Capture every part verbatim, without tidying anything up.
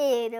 We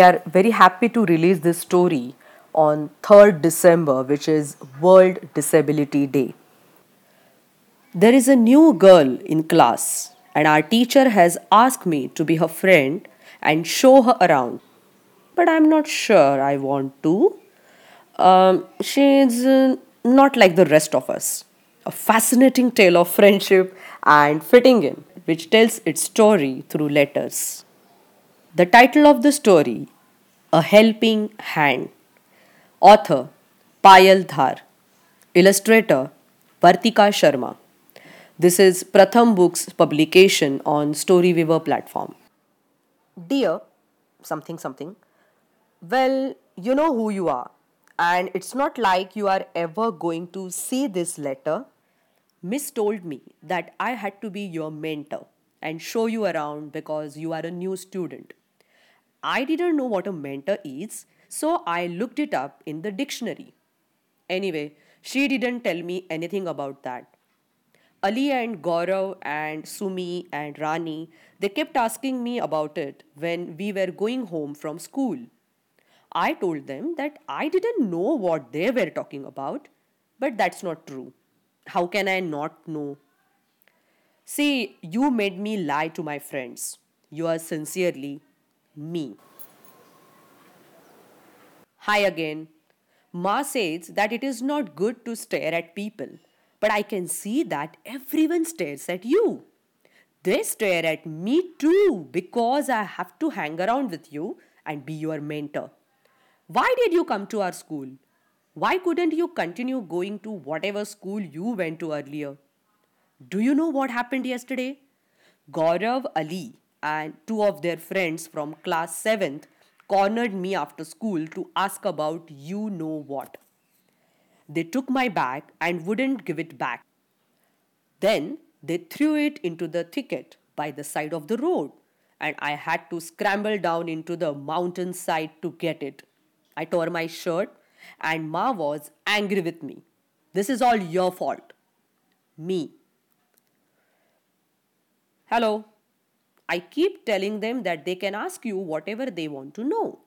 are very happy to release this story on third December, which is World Disability Day. There is a new girl in class, and our teacher has asked me to be her friend and show her around. But I'm not sure I want to. Um, she's uh, not like the rest of us. A fascinating tale of friendship and fitting in, which tells its story through letters. The title of the story, A Helping Hand. Author, Payal Dhar. Illustrator, Vartika Sharma. This is Pratham Books publication on Story Weaver platform. Dear something something, well, you know who you are, and it's not like you are ever going to see this letter. Miss told me that I had to be your mentor and show you around because you are a new student. I didn't know what a mentor is, so I looked it up in the dictionary. Anyway, she didn't tell me anything about that. Ali and Gaurav and Sumi and Rani, they kept asking me about it when we were going home from school. I told them that I didn't know what they were talking about, but that's not true. How can I not know? See, you made me lie to my friends. You are sincerely me. Hi again. Ma says that it is not good to stare at people, but I can see that everyone stares at you. They stare at me too because I have to hang around with you and be your mentor. Why did you come to our school? Why couldn't you continue going to whatever school you went to earlier? Do you know what happened yesterday? Gaurav, Ali and two of their friends from class seventh cornered me after school to ask about you know what. They took my bag and wouldn't give it back. Then they threw it into the thicket by the side of the road, and I had to scramble down into the mountainside to get it. I tore my shirt and Ma was angry with me. This is all your fault. Me. Hello. I keep telling them that they can ask you whatever they want to know.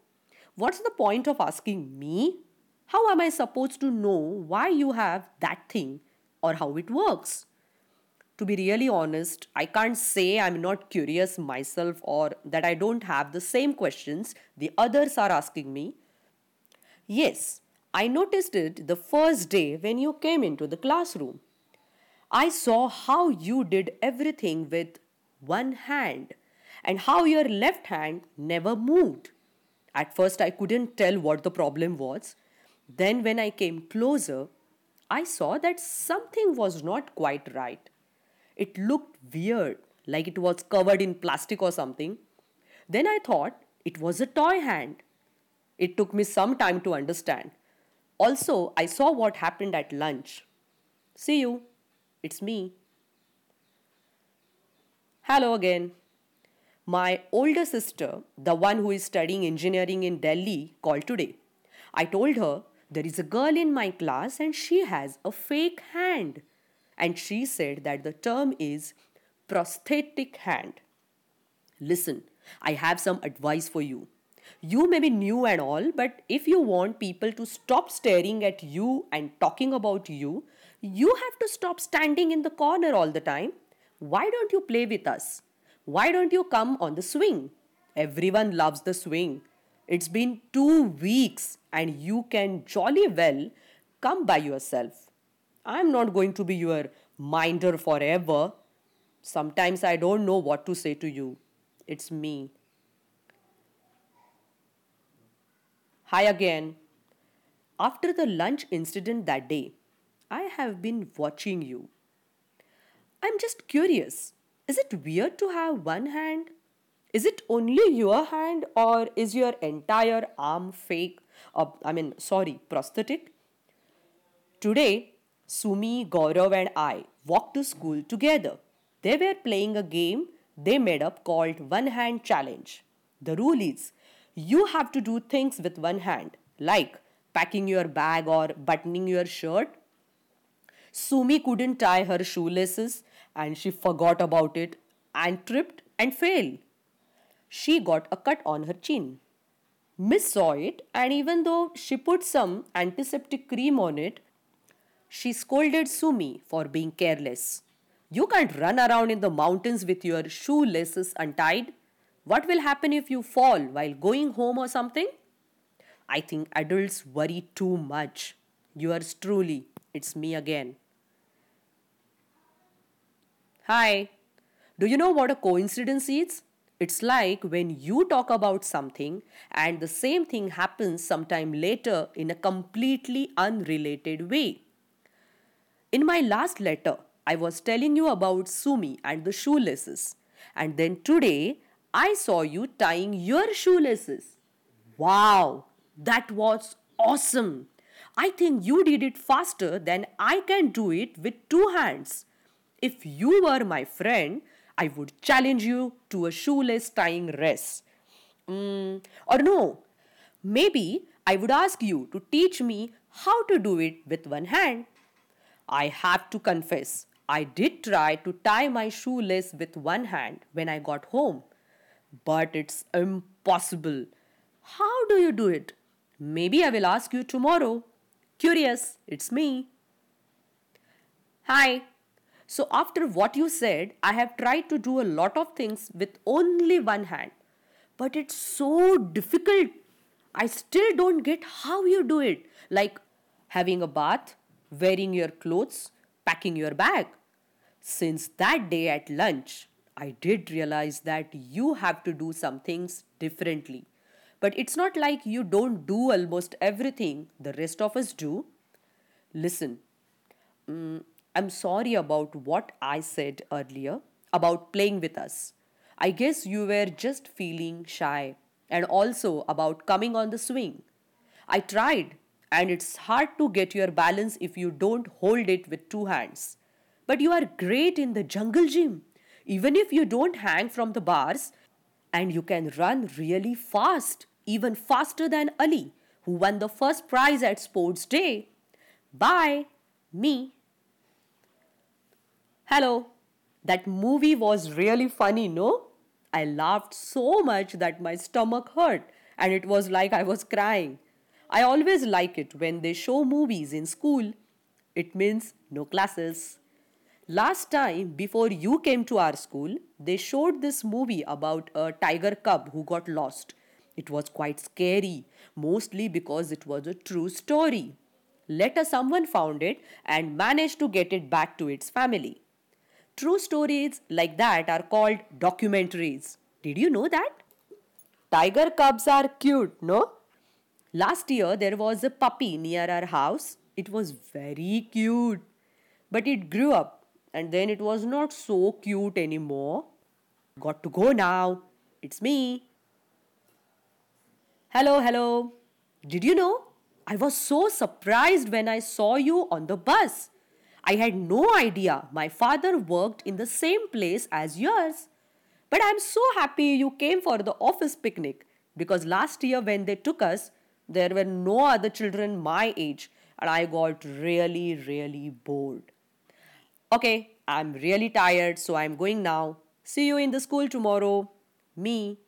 What's the point of asking me? How am I supposed to know why you have that thing or how it works? To be really honest, I can't say I'm not curious myself or that I don't have the same questions the others are asking me. Yes, I noticed it the first day when you came into the classroom. I saw how you did everything with one hand and how your left hand never moved. At first, I couldn't tell what the problem was. Then when I came closer, I saw that something was not quite right. It looked weird, like it was covered in plastic or something. Then I thought it was a toy hand. It took me some time to understand. Also, I saw what happened at lunch. See you. It's me. Hello again. My older sister, the one who is studying engineering in Delhi, called today. I told her there is a girl in my class and she has a fake hand. And she said that the term is prosthetic hand. Listen, I have some advice for you. You may be new and all, but if you want people to stop staring at you and talking about you, you have to stop standing in the corner all the time. Why don't you play with us? Why don't you come on the swing? Everyone loves the swing. It's been two weeks and you can jolly well come by yourself. I'm not going to be your minder forever. Sometimes I don't know what to say to you. It's me. Hi again. After the lunch incident that day, I have been watching you. I'm just curious. Is it weird to have one hand? Is it only your hand or is your entire arm fake? Uh, I mean, sorry, prosthetic? Today, Sumi, Gaurav and I walked to school together. They were playing a game they made up called One Hand Challenge. The rule is, you have to do things with one hand, like packing your bag or buttoning your shirt. Sumi couldn't tie her shoelaces and she forgot about it and tripped and fell. She got a cut on her chin. Miss saw it, and even though she put some antiseptic cream on it, she scolded Sumi for being careless. You can't run around in the mountains with your shoelaces untied. What will happen if you fall while going home or something? I think adults worry too much. Yours truly, it's me again. Hi, do you know what a coincidence is? It's like when you talk about something and the same thing happens sometime later in a completely unrelated way. In my last letter, I was telling you about Sumi and the shoelaces, and then today I saw you tying your shoelaces. Wow, that was awesome. I think you did it faster than I can do it with two hands. If you were my friend, I would challenge you to a shoelace tying race. Mm, or no, maybe I would ask you to teach me how to do it with one hand. I have to confess, I did try to tie my shoelace with one hand when I got home. But it's impossible. How do you do it? Maybe I will ask you tomorrow. Curious, it's me. Hi. So after what you said, I have tried to do a lot of things with only one hand. But it's so difficult. I still don't get how you do it. Like having a bath, wearing your clothes, packing your bag. Since that day at lunch, I did realize that you have to do some things differently. But it's not like you don't do almost everything the rest of us do. Listen. Um, I'm sorry about what I said earlier about playing with us. I guess you were just feeling shy, and also about coming on the swing. I tried, and it's hard to get your balance if you don't hold it with two hands. But you are great in the jungle gym, even if you don't hang from the bars, and you can run really fast, even faster than Ali, who won the first prize at Sports Day. Bye, me. Hello, that movie was really funny, no? I laughed so much that my stomach hurt, and it was like I was crying. I always like it when they show movies in school. It means no classes. Last time, before you came to our school, they showed this movie about a tiger cub who got lost. It was quite scary, mostly because it was a true story. Later, someone found it and managed to get it back to its family. True stories like that are called documentaries. Did you know that? Tiger cubs are cute, no? Last year, there was a puppy near our house. It was very cute. But it grew up, and then it was not so cute anymore. Got to go now. It's me. Hello, hello. Did you know? I was so surprised when I saw you on the bus. I had no idea my father worked in the same place as yours. But I'm so happy you came for the office picnic, because last year when they took us, there were no other children my age, and I got really, really bored. Okay, I'm really tired, so I'm going now. See you in the school tomorrow. Me.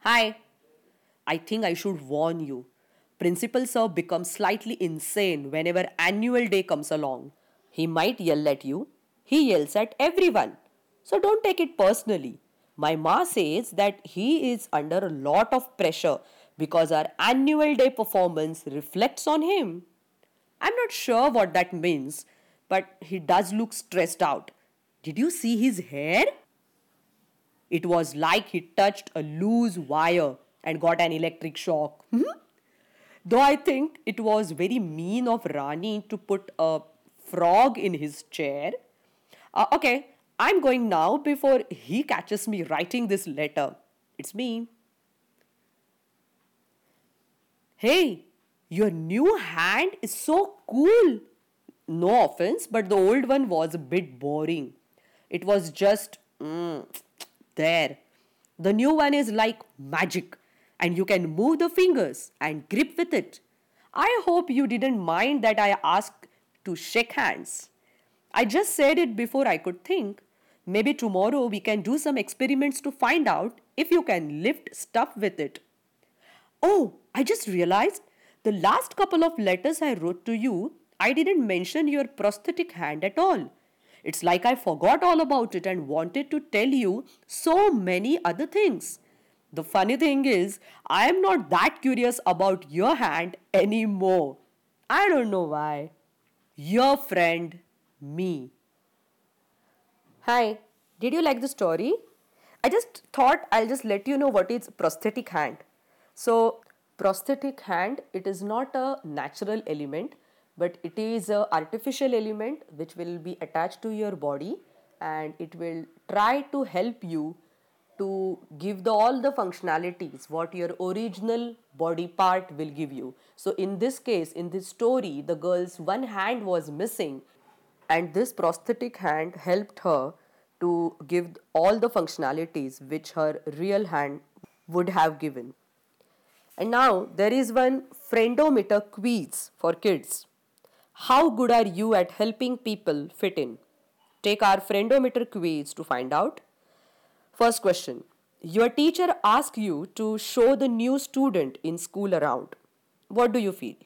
Hi. I think I should warn you. Principal Sir becomes slightly insane whenever annual day comes along. He might yell at you. He yells at everyone. So don't take it personally. My ma says that he is under a lot of pressure because our annual day performance reflects on him. I'm not sure what that means, but he does look stressed out. Did you see his hair? It was like he touched a loose wire and got an electric shock. Though I think it was very mean of Rani to put a frog in his chair. Uh, okay, I'm going now before he catches me writing this letter. It's me. Hey, your new hand is so cool. No offense, but the old one was a bit boring. It was just mm, there. The new one is like magic. And you can move the fingers and grip with it. I hope you didn't mind that I asked to shake hands. I just said it before I could think. Maybe tomorrow we can do some experiments to find out if you can lift stuff with it. Oh, I just realized the last couple of letters I wrote to you, I didn't mention your prosthetic hand at all. It's like I forgot all about it and wanted to tell you so many other things. The funny thing is, I am not that curious about your hand anymore. I don't know why. Your friend, me. Hi, did you like the story? I just thought I'll just let you know what is prosthetic hand. So, prosthetic hand, it is not a natural element, but it is an artificial element which will be attached to your body and it will try to help you to give the, all the functionalities what your original body part will give you. So in this case, in this story, the girl's one hand was missing and this prosthetic hand helped her to give all the functionalities which her real hand would have given. And now there is one friendometer quiz for kids. How good are you at helping people fit in? Take our friendometer quiz to find out. First question, your teacher asks you to show the new student in school around. What do you feel?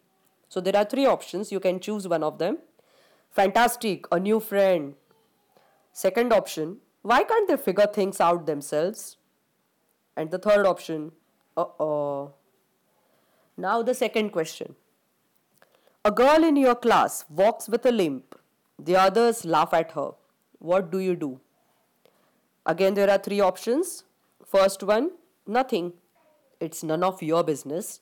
So there are three options, you can choose one of them. Fantastic, a new friend. Second option, why can't they figure things out themselves? And the third option, uh-oh. Now the second question. A girl in your class walks with a limp. The others laugh at her. What do you do? Again, there are three options. First one, nothing. It's none of your business.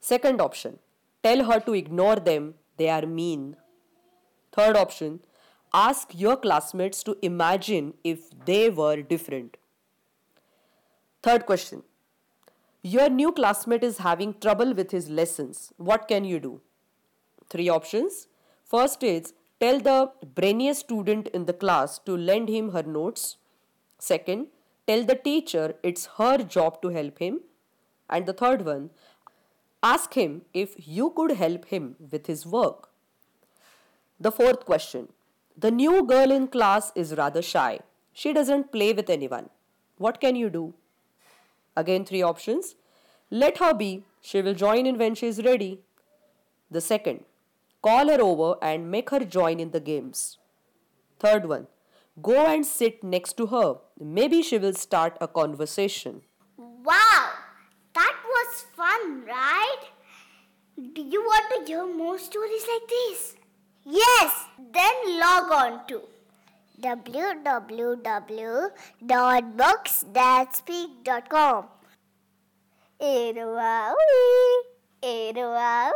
Second option, tell her to ignore them. They are mean. Third option, ask your classmates to imagine if they were different. Third question, your new classmate is having trouble with his lessons. What can you do? Three options. First is, tell the brainiest student in the class to lend him her notes. Second, tell the teacher it's her job to help him. And the third one, ask him if you could help him with his work. The fourth question, the new girl in class is rather shy. She doesn't play with anyone. What can you do? Again, three options. Let her be. She will join in when she is ready. The second, call her over and make her join in the games. Third one, go and sit next to her. Maybe she will start a conversation. Wow! That was fun, right? Do you want to hear more stories like this? Yes! Then log on to w w w dot books that speak dot com. In a while, in a while.